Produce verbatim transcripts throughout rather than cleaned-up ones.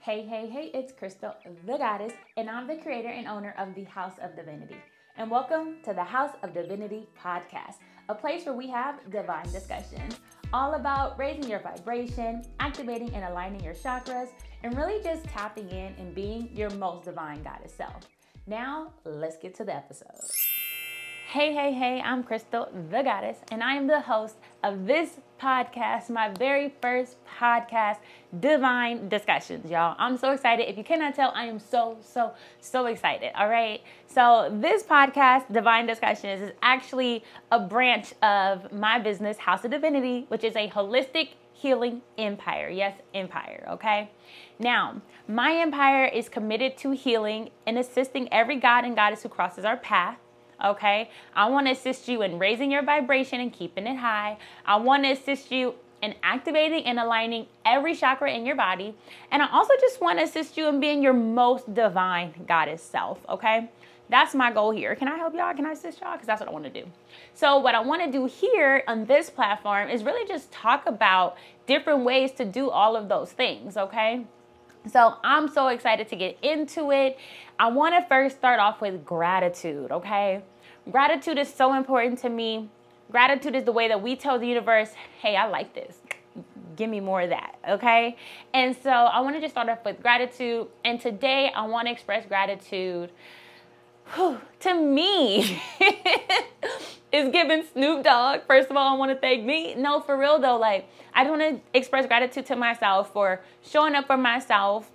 Hey, hey, hey, it's Krystal the Goddess, and I'm the creator and owner of the House of Divinity. And welcome to the House of Divinity podcast, a place where we have divine discussions, all about raising your vibration, activating and aligning your chakras, and really just tapping in and being your most divine goddess self. Now, let's get to the episode. Hey, hey, hey, I'm Krystal the Goddess, and I'm the host of this podcast, my very first podcast, Divine Discussions, y'all. I'm so excited. If you cannot tell, I am so, so, so excited, all right? So this podcast, Divine Discussions, is actually a branch of my business, House of Divinity, which is a holistic healing empire. Yes, empire, okay? Now, my empire is committed to healing and assisting every god and goddess who crosses our path. Okay, I want to assist you in raising your vibration and keeping it high. I want to assist you in activating and aligning every chakra in your body. And I also just want to assist you in being your most divine goddess self. Okay, that's my goal here. Can I help y'all? Can I assist y'all? Because that's what I want to do. So what I want to do here on this platform is really just talk about different ways to do all of those things. Okay, so I'm so excited to get into it. I want to first start off with gratitude, okay? Gratitude is so important to me. Gratitude is the way that we tell the universe, hey, I like this. Give me more of that, okay? And so I want to just start off with gratitude. And today I want to express gratitude whew, to me. It's giving Snoop Dogg. First of all, I want to thank me. No, for real though, like I want to express gratitude to myself for showing up for myself,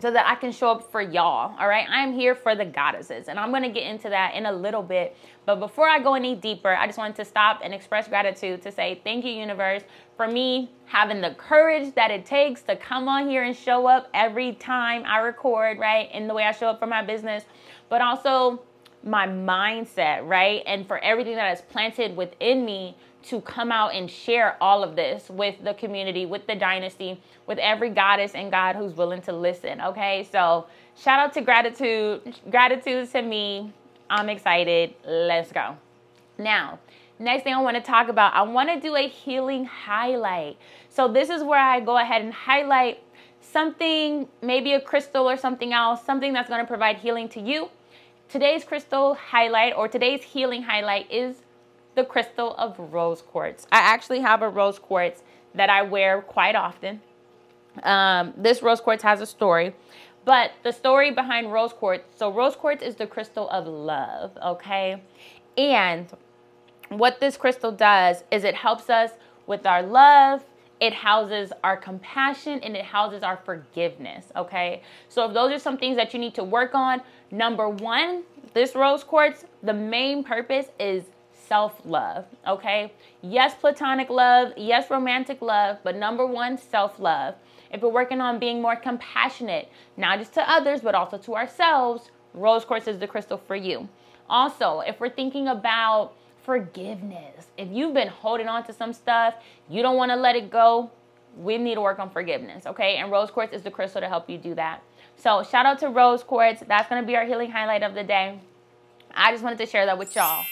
so that I can show up for y'all, all right? I'm here for the goddesses, and I'm going to get into that in a little bit. But before I go any deeper, I just wanted to stop and express gratitude to say thank you, universe, for me having the courage that it takes to come on here and show up every time I record, right, in the way I show up for my business, but also my mindset, right, and for everything that is planted within me to come out and share all of this with the community, with the dynasty, with every goddess and god who's willing to listen, okay? So shout out to gratitude. Gratitude to me. I'm excited. Let's go. Now, next thing I want to talk about, I want to do a healing highlight. So this is where I go ahead and highlight something, maybe a crystal or something else, something that's going to provide healing to you. Today's crystal highlight or today's healing highlight is the crystal of rose quartz. I actually have a rose quartz that I wear quite often. Um, this rose quartz has a story, but the story behind rose quartz, so rose quartz is the crystal of love, okay? And what this crystal does is it helps us with our love, it houses our compassion, and it houses our forgiveness, okay? So if those are some things that you need to work on, number one, this rose quartz, the main purpose is self-love, okay? Yes, platonic love, yes, romantic love, but number one, self-love. If we're working on being more compassionate, not just to others, but also to ourselves, rose quartz is the crystal for you. Also, if we're thinking about forgiveness, if you've been holding on to some stuff, you don't want to let it go, we need to work on forgiveness, okay? And rose quartz is the crystal to help you do that. So shout out to rose quartz. That's going to be our healing highlight of the day. I just wanted to share that with y'all.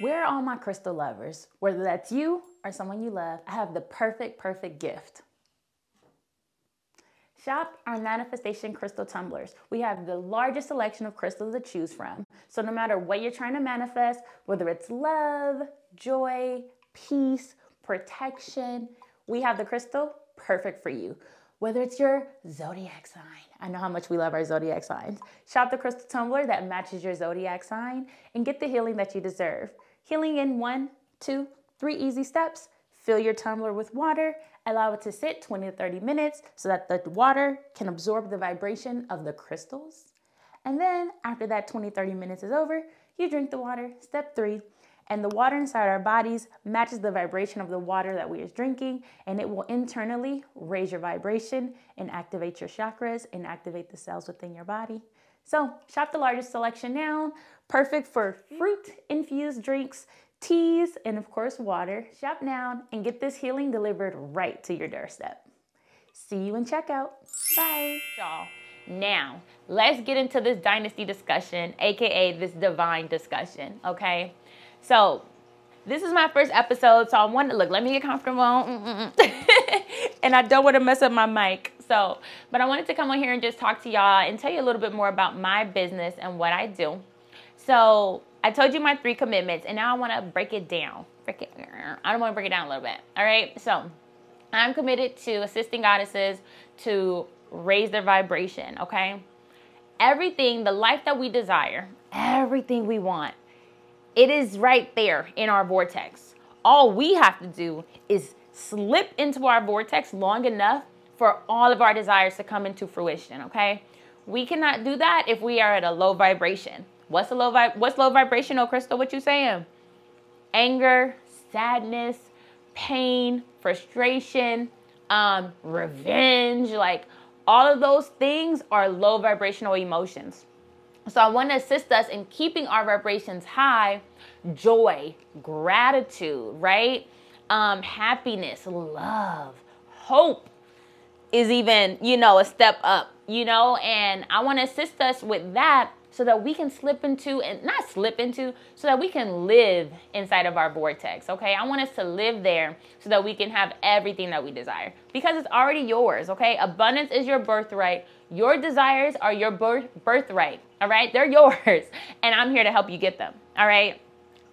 Where are all my crystal lovers? Whether that's you or someone you love, I have the perfect, perfect gift. Shop our manifestation crystal tumblers. We have the largest selection of crystals to choose from. So no matter what you're trying to manifest, whether it's love, joy, peace, protection, we have the crystal perfect for you. Whether it's your zodiac sign. I know how much we love our zodiac signs. Shop the crystal tumbler that matches your zodiac sign and get the healing that you deserve. Healing in one, two, three easy steps. Fill your tumbler with water. Allow it to sit twenty to thirty minutes so that the water can absorb the vibration of the crystals. And then after that twenty, thirty minutes is over, you drink the water. Step three, and the water inside our bodies matches the vibration of the water that we are drinking, and it will internally raise your vibration and activate your chakras and activate the cells within your body. So shop the largest selection now. Perfect for fruit-infused drinks, teas, and of course water. Shop now and get this healing delivered right to your doorstep. See you in checkout. Bye. Y'all. Now, let's get into this dynasty discussion, aka this divine discussion, okay? So this is my first episode, so I want to, look, let me get comfortable. And I don't want to mess up my mic. So, but I wanted to come on here and just talk to y'all and tell you a little bit more about my business and what I do. So I told you my three commitments, and now I want to break it down. Break it. I don't want to break it down a little bit. All right. So I'm committed to assisting goddesses to raise their vibration. Okay. Everything, the life that we desire, everything we want, it is right there in our vortex. All we have to do is slip into our vortex long enough for all of our desires to come into fruition, okay? We cannot do that if we are at a low vibration. What's a low vi- What's low vibration? Oh, Crystal, what you saying? Anger, sadness, pain, frustration, um, revenge, like all of those things are low vibrational emotions. So I want to assist us in keeping our vibrations high. Joy, gratitude, right? Um, happiness, love, hope is even, you know, a step up, you know, and I want to assist us with that so that we can slip into and not slip into so that we can live inside of our vortex. Okay. I want us to live there so that we can have everything that we desire because it's already yours. Okay. Abundance is your birthright. Your desires are your birth birthright. All right. They're yours. And I'm here to help you get them. All right.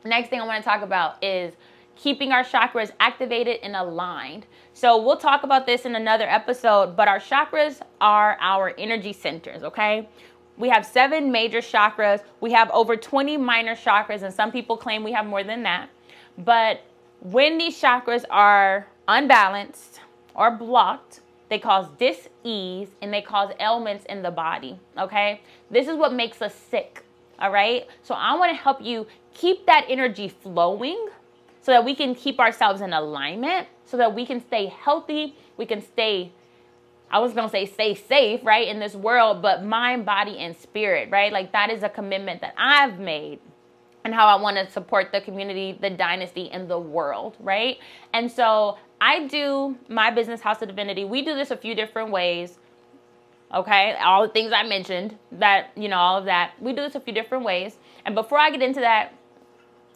Next thing I want to talk about is keeping our chakras activated and aligned. So we'll talk about this in another episode, but our chakras are our energy centers. Okay. We have seven major chakras. We have over twenty minor chakras, and some people claim we have more than that. But when these chakras are unbalanced or blocked, they cause dis-ease and they cause ailments in the body, okay? This is what makes us sick, all right? So I wanna help you keep that energy flowing so that we can keep ourselves in alignment, so that we can stay healthy, we can stay I was going to say stay safe, right, in this world, but mind, body, and spirit, right? Like that is a commitment that I've made and how I want to support the community, the dynasty, and the world, right? And so I do my business, House of Divinity. We do this a few different ways, okay? All the things I mentioned, that, you know, all of that. We do this a few different ways. And before I get into that,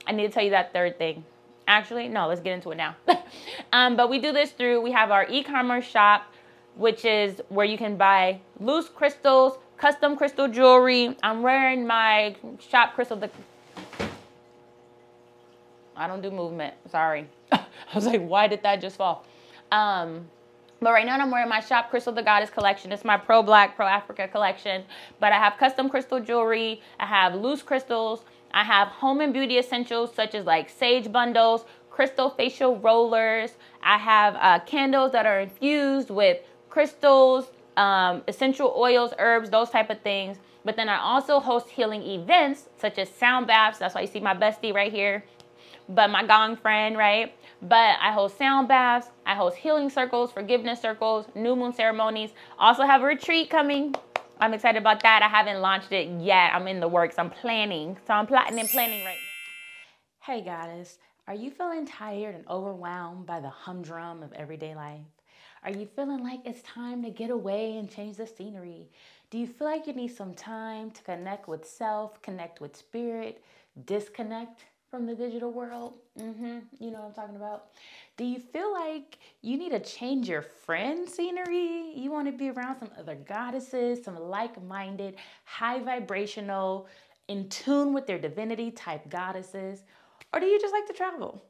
I need to tell you that third thing. Actually, no, let's get into it now. um, but we do this through, we have our e-commerce shop, which is where you can buy loose crystals, custom crystal jewelry. I'm wearing my shop crystal. The... I don't do movement. Sorry. I was like, why did that just fall? Um, but right now I'm wearing my shop Crystal the Goddess collection. It's my pro black, pro Africa collection. But I have custom crystal jewelry. I have loose crystals. I have home and beauty essentials such as like sage bundles, crystal facial rollers. I have uh, candles that are infused with crystals, um, essential oils, herbs, those type of things. But then I also host healing events such as sound baths. That's why you see my bestie right here, but my gong friend, right? But I host sound baths. I host healing circles, forgiveness circles, new moon ceremonies. Also have a retreat coming. I'm excited about that. I haven't launched it yet. I'm in the works. I'm planning. So I'm plotting and planning right now. Hey, goddess. Are you feeling tired and overwhelmed by the humdrum of everyday life? Are you feeling like it's time to get away and change the scenery? Do you feel like you need some time to connect with self, connect with spirit, disconnect from the digital world? Mm-hmm. You know what I'm talking about. Do you feel like you need to change your friend scenery? You want to be around some other goddesses, some like-minded, high vibrational, in tune with their divinity type goddesses? Or do you just like to travel?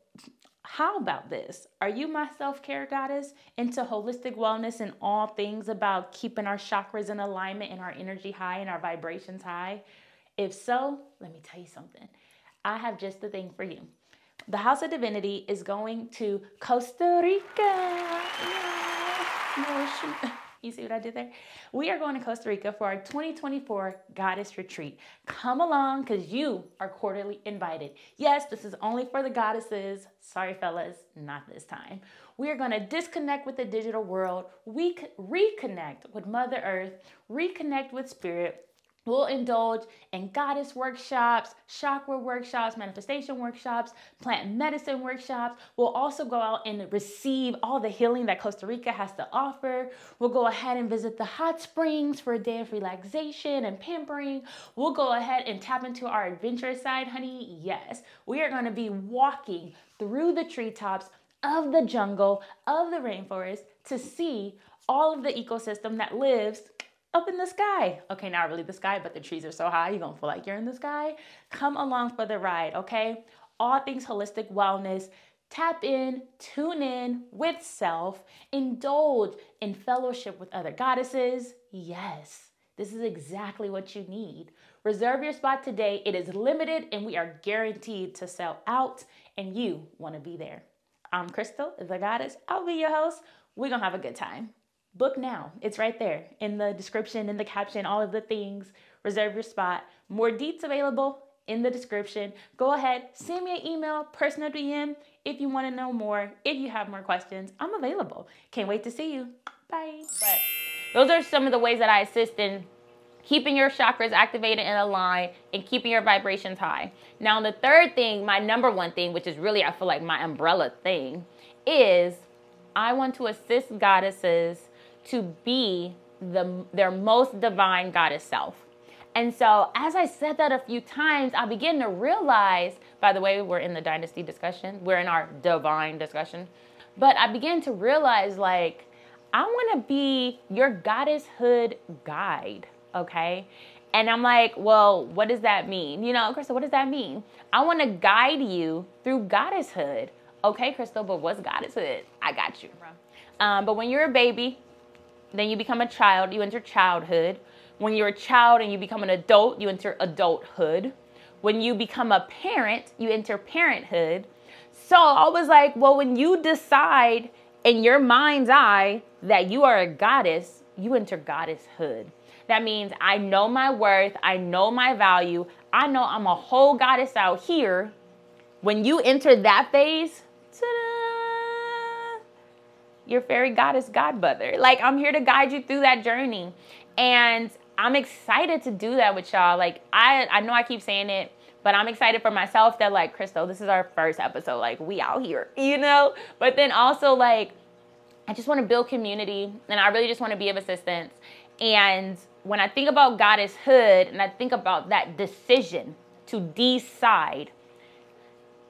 How about this? Are you my self-care goddess into holistic wellness and all things about keeping our chakras in alignment and our energy high and our vibrations high? If so, let me tell you something. I have just the thing for you. The House of Divinity is going to Costa Rica. Yeah. No, shoot. You see what I did there? We are going to Costa Rica for our twenty twenty-four Goddess Retreat. Come along because you are quarterly invited. Yes, this is only for the goddesses. Sorry, fellas, not this time. We are going to disconnect with the digital world. We reconnect with Mother Earth, reconnect with spirit. We'll indulge in goddess workshops, chakra workshops, manifestation workshops, plant medicine workshops. We'll also go out and receive all the healing that Costa Rica has to offer. We'll go ahead and visit the hot springs for a day of relaxation and pampering. We'll go ahead and tap into our adventure side, honey. Yes, we are going to be walking through the treetops of the jungle, of the rainforest to see all of the ecosystem that lives up in the sky. Okay, not really the sky, but the trees are so high, you're gonna feel like you're in the sky. Come along for the ride, okay? All things holistic wellness. Tap in, tune in with self, indulge in fellowship with other goddesses. Yes, this is exactly what you need. Reserve your spot today. It is limited and we are guaranteed to sell out, and you wanna be there. I'm Krystal, the goddess. I'll be your host. We're gonna have a good time. Book now. It's right there in the description, in the caption, all of the things. Reserve your spot. More deets available in the description. Go ahead, send me an email, personal D M, if you want to know more. If you have more questions, I'm available. Can't wait to see you. Bye. But those are some of the ways that I assist in keeping your chakras activated and aligned and keeping your vibrations high. Now, the third thing, my number one thing, which is really, I feel like my umbrella thing, is I want to assist goddesses to be the, their most divine goddess self. And so as I said that a few times, I began to realize, by the way, we're in the dynasty discussion, we're in our divine discussion, but I began to realize, like, I wanna be your goddesshood guide, okay? And I'm like, well, what does that mean? You know, Krystal, what does that mean? I wanna guide you through goddesshood. Okay, Krystal, but what's goddesshood? I got you. Um, but when you're a baby, then you become a child, you enter childhood. When you're a child and you become an adult, you enter adulthood. When you become a parent, you enter parenthood. So I was like, well, when you decide in your mind's eye that you are a goddess, you enter goddesshood. That means I know my worth, I know my value, I know I'm a whole goddess out here. When you enter that phase, ta-da, your fairy goddess godmother. Like, I'm here to guide you through that journey. And I'm excited to do that with y'all. Like, I, I know I keep saying it, but I'm excited for myself that, like, Krystal, this is our first episode. Like, we out here, you know? But then also, like, I just want to build community, and I really just want to be of assistance. And when I think about goddesshood, and I think about that decision to decide,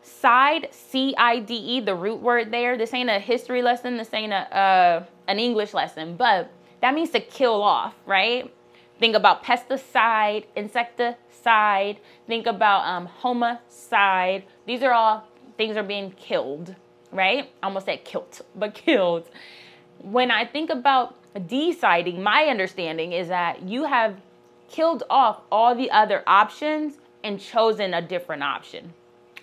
side, C I D E, the root word there. This ain't a history lesson. This ain't a uh, an English lesson, but that means to kill off, right? Think about pesticide, insecticide. Think about um, homicide. These are all things that are being killed, right? I almost said killed, but killed. When I think about deciding, my understanding is that you have killed off all the other options and chosen a different option.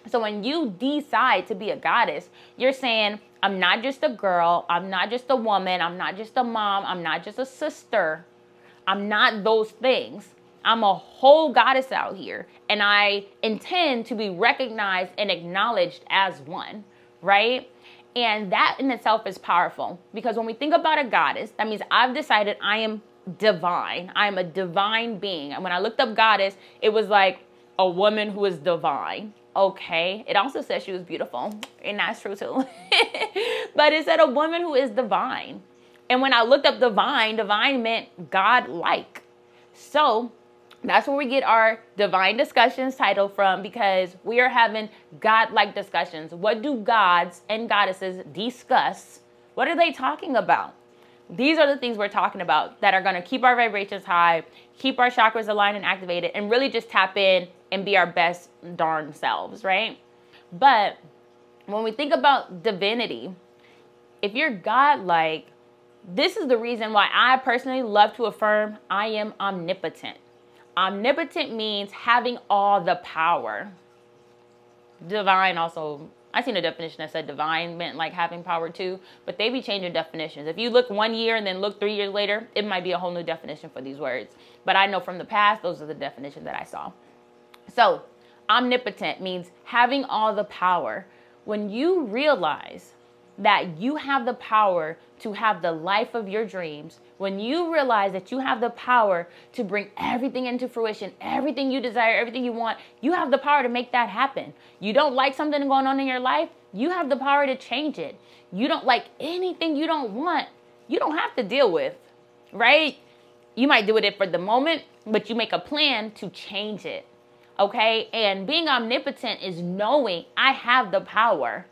So when you decide to be a goddess, you're saying, I'm not just a girl, I'm not just a woman, I'm not just a mom, I'm not just a sister, I'm not those things. I'm a whole goddess out here, and I intend to be recognized and acknowledged as one, right? And that in itself is powerful, because when we think about a goddess, that means I've decided I am divine. I am a divine being. And when I looked up goddess, it was like a woman who is divine. Okay, it also says she was beautiful, and that's true too. But it said a woman who is divine. And when I looked up divine, divine meant God-like. So that's where we get our Divine Discussions title from, because we are having God-like discussions. What do gods and goddesses discuss? What are they talking about? These are the things we're talking about that are going to keep our vibrations high, keep our chakras aligned and activated, and really just tap in and be our best darn selves, right? But when we think about divinity, if you're godlike, this is the reason why I personally love to affirm I am omnipotent. Omnipotent means having all the power. Divine also, I seen a definition that said divine meant like having power too, but they be changing definitions. If you look one year and then look three years later, it might be a whole new definition for these words. But I know from the past, those are the definitions that I saw. So omnipotent means having all the power. When you realize that you have the power to have the life of your dreams, when you realize that you have the power to bring everything into fruition, everything you desire, everything you want, you have the power to make that happen. You don't like something going on in your life, you have the power to change it. You don't like anything you don't want, you don't have to deal with, right? You might deal with it for the moment, but you make a plan to change it. Okay, and being omnipotent is knowing I have the power.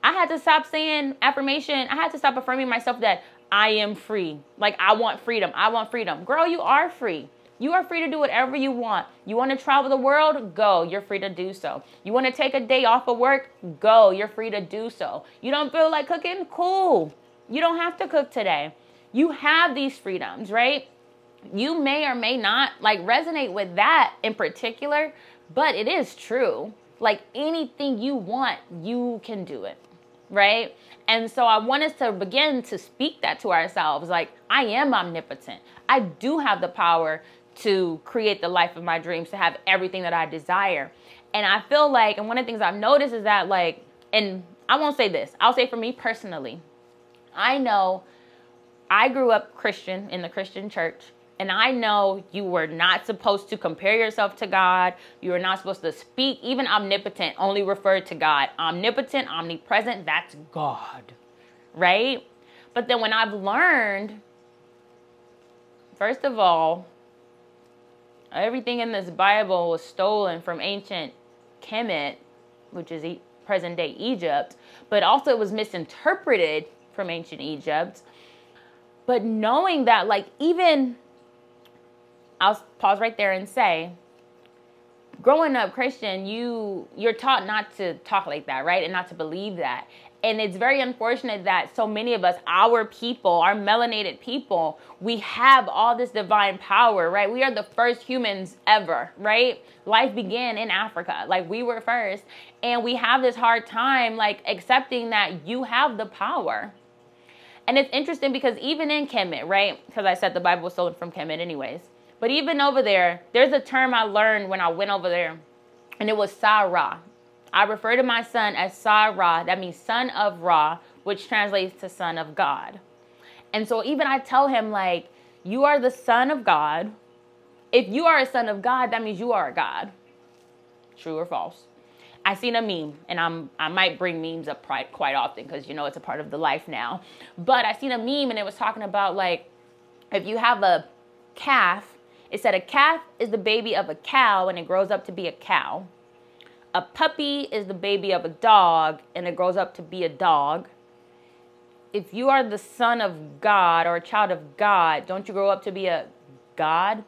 I had to stop saying affirmation. I had to stop affirming myself that I am free. Like, I want freedom. I want freedom. Girl, you are free. You are free to do whatever you want. You want to travel the world? Go. You're free to do so. You want to take a day off of work? Go. You're free to do so. You don't feel like cooking? Cool. You don't have to cook today. You have these freedoms, right? You may or may not like resonate with that in particular, but it is true. Like, anything you want, you can do it, right? And so I want us to begin to speak that to ourselves. Like, I am omnipotent. I do have the power to create the life of my dreams, to have everything that I desire. And I feel like, and one of the things I've noticed is that, like, and I won't say this, I'll say for me personally, I know I grew up Christian in the Christian church. And I know you were not supposed to compare yourself to God. You were not supposed to speak. Even omnipotent only referred to God. Omnipotent, omnipresent, that's God, right? But then when I've learned, first of all, everything in this Bible was stolen from ancient Kemet, which is present-day Egypt, but also it was misinterpreted from ancient Egypt. But knowing that, like, even... I'll pause right there and say, growing up Christian, you, you're taught not to talk like that, right? And not to believe that. And it's very unfortunate that so many of us, our people, our melanated people, we have all this divine power, right? We are the first humans ever, right? Life began in Africa. Like, we were first. And we have this hard time, like, accepting that you have the power. And it's interesting because even in Kemet, right? Because I said the Bible was stolen from Kemet anyways. But even over there, there's a term I learned when I went over there, and it was Sa Ra. I refer to my son as Sa Ra. That means son of Ra, which translates to son of God. And so even I tell him, like, you are the son of God. If you are a son of God, that means you are a God. True or false? I seen a meme, and I'm, I might bring memes up quite often because, you know, it's a part of the life now. But I seen a meme, and it was talking about, like, if you have a calf, it said a calf is the baby of a cow and it grows up to be a cow. A puppy is the baby of a dog and it grows up to be a dog. If you are the son of God or a child of God, don't you grow up to be a God?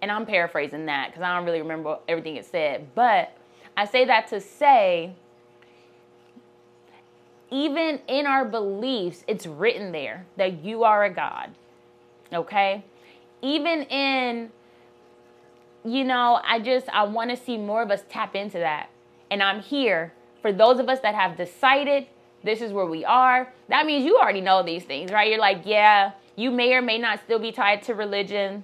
And I'm paraphrasing that because I don't really remember everything it said. But I say that to say, even in our beliefs, it's written there that you are a God. Okay? Even in, you know, I just, I want to see more of us tap into that. And I'm here for those of us that have decided this is where we are. That means you already know these things, right? You're like, yeah, you may or may not still be tied to religion.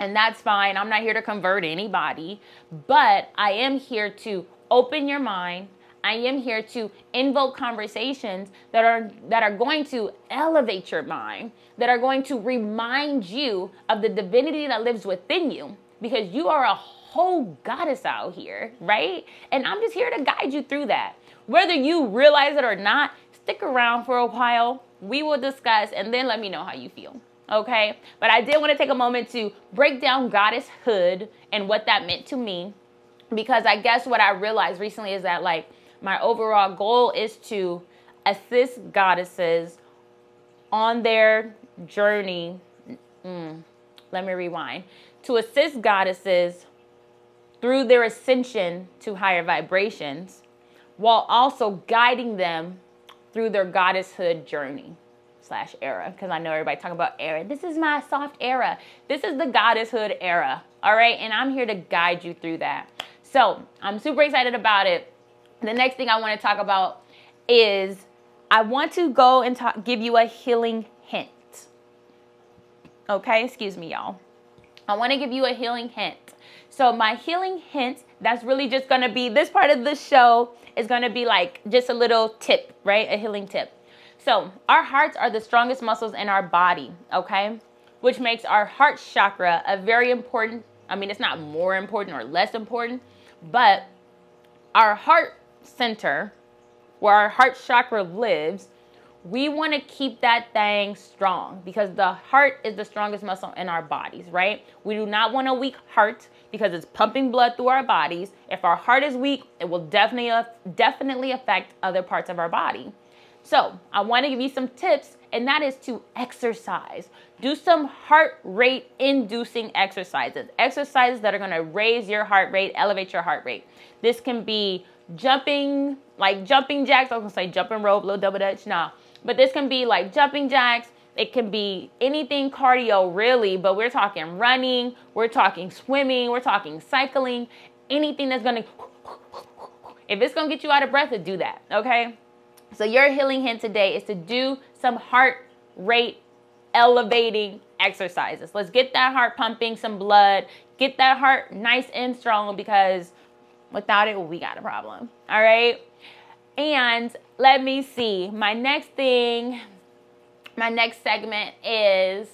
And that's fine. I'm not here to convert anybody. But I am here to open your mind. I am here to invoke conversations that are that are going to elevate your mind, that are going to remind you of the divinity that lives within you, because you are a whole goddess out here, right? And I'm just here to guide you through that. Whether you realize it or not, stick around for a while. We will discuss, and then let me know how you feel, okay? But I did want to take a moment to break down goddesshood and what that meant to me, because I guess what I realized recently is that, like, my overall goal is to assist goddesses on their journey. Mm, let me rewind. To assist goddesses through their ascension to higher vibrations while also guiding them through their goddesshood journey slash era. Because I know everybody talking about era. This is my soft era. This is the goddesshood era. All right. And I'm here to guide you through that. So I'm super excited about it. The next thing I want to talk about is I want to go and ta- give you a healing hint. Okay, excuse me, y'all. I want to give you a healing hint. So my healing hint, that's really just going to be, this part of the show is going to be like just a little tip, right? A healing tip. So our hearts are the strongest muscles in our body, okay? Which makes our heart chakra a very important, I mean, it's not more important or less important, but our heart center, where our heart chakra lives, we want to keep that thing strong because the heart is the strongest muscle in our bodies, right? We do not want a weak heart because it's pumping blood through our bodies. If our heart is weak, it will definitely, definitely affect other parts of our body. So I want to give you some tips, and that is to exercise. Do some heart rate inducing exercises, exercises that are going to raise your heart rate, elevate your heart rate. This can be jumping, like jumping jacks. I was going to say jumping rope, little double dutch. Nah, but this can be like jumping jacks. It can be anything cardio, really, but we're talking running, we're talking swimming, we're talking cycling, anything that's going to, if it's going to get you out of breath, do that. Okay. So your healing hint today is to do some heart rate elevating exercises. Let's get that heart pumping, some blood, get that heart nice and strong, because without it, we got a problem. All right. And let me see. My next thing, my next segment is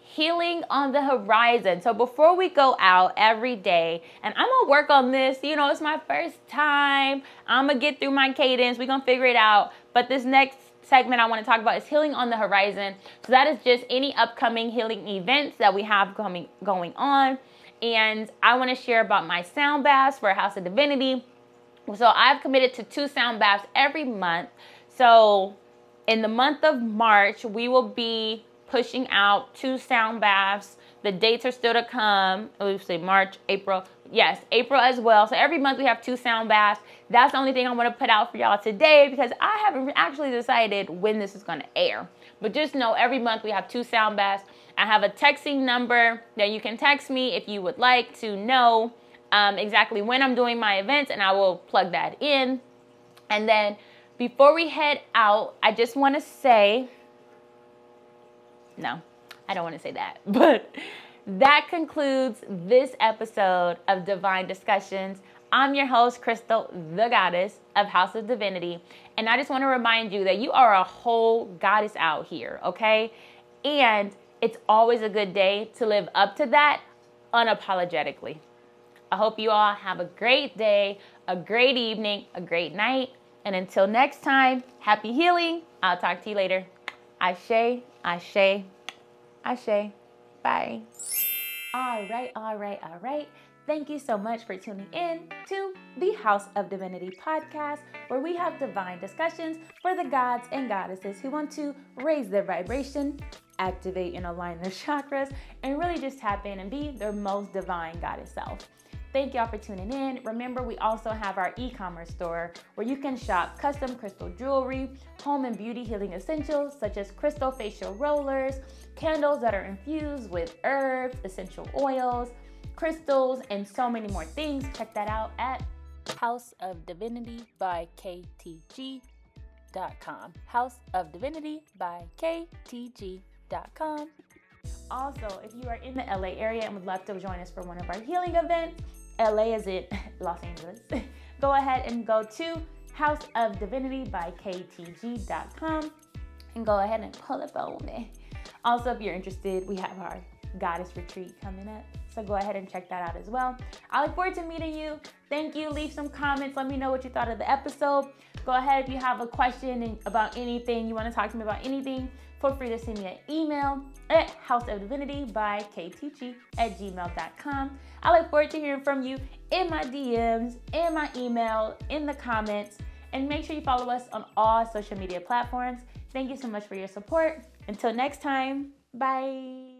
healing on the horizon. So before we go out every day, and I'm going to work on this, you know, it's my first time. I'm going to get through my cadence. We're going to figure it out. But this next segment I want to talk about is healing on the horizon. So that is just any upcoming healing events that we have coming, going on. And I want to share about my sound baths for House of Divinity. So I've committed to two sound baths every month. So in the month of March, we will be pushing out two sound baths. The dates are still to come. Let's say March, April. Yes, April as well. So every month we have two sound baths. That's the only thing I want to put out for y'all today, because I haven't actually decided when this is going to air. But just know every month we have two sound baths. I have a texting number that you can text me if you would like to know um, exactly when I'm doing my events, and I will plug that in. And then before we head out, I just want to say, no, I don't want to say that, but that concludes this episode of Divine Discussions. I'm your host, Krystal, the goddess of House of Divinity. And I just want to remind you that you are a whole goddess out here, okay? And it's always a good day to live up to that unapologetically. I hope you all have a great day, a great evening, a great night. And until next time, happy healing. I'll talk to you later. Ashe, ashe, ashe. Bye. All right, all right, all right. Thank you so much for tuning in to the House of Divinity podcast, where we have divine discussions for the gods and goddesses who want to raise their vibration, activate and align their chakras, and really just tap in and be their most divine goddess self. Thank y'all for tuning in. Remember, we also have our e-commerce store where you can shop custom crystal jewelry, home and beauty healing essentials such as crystal facial rollers, candles that are infused with herbs, essential oils, crystals, and so many more things. Check that out at house of divinity by K T G dot com. house of divinity by K T G dot com. Also, if you are in the L A area and would love to join us for one of our healing events, L A is in Los Angeles, go ahead and go to house of divinity by K T G dot com and go ahead and pull up on me. Also, if you're interested, we have our goddess retreat coming up, so go ahead and check that out as well. I look forward to meeting you. Thank you. Leave some comments. Let me know what you thought of the episode. Go ahead, if you have a question about anything, you want to talk to me about anything, feel free to send me an email at house of divinity by K T G at gmail dot com. I look forward to hearing from you in my D Ms, in my email, in the comments, and make sure you follow us on all social media platforms. Thank you so much for your support. Until next time, bye.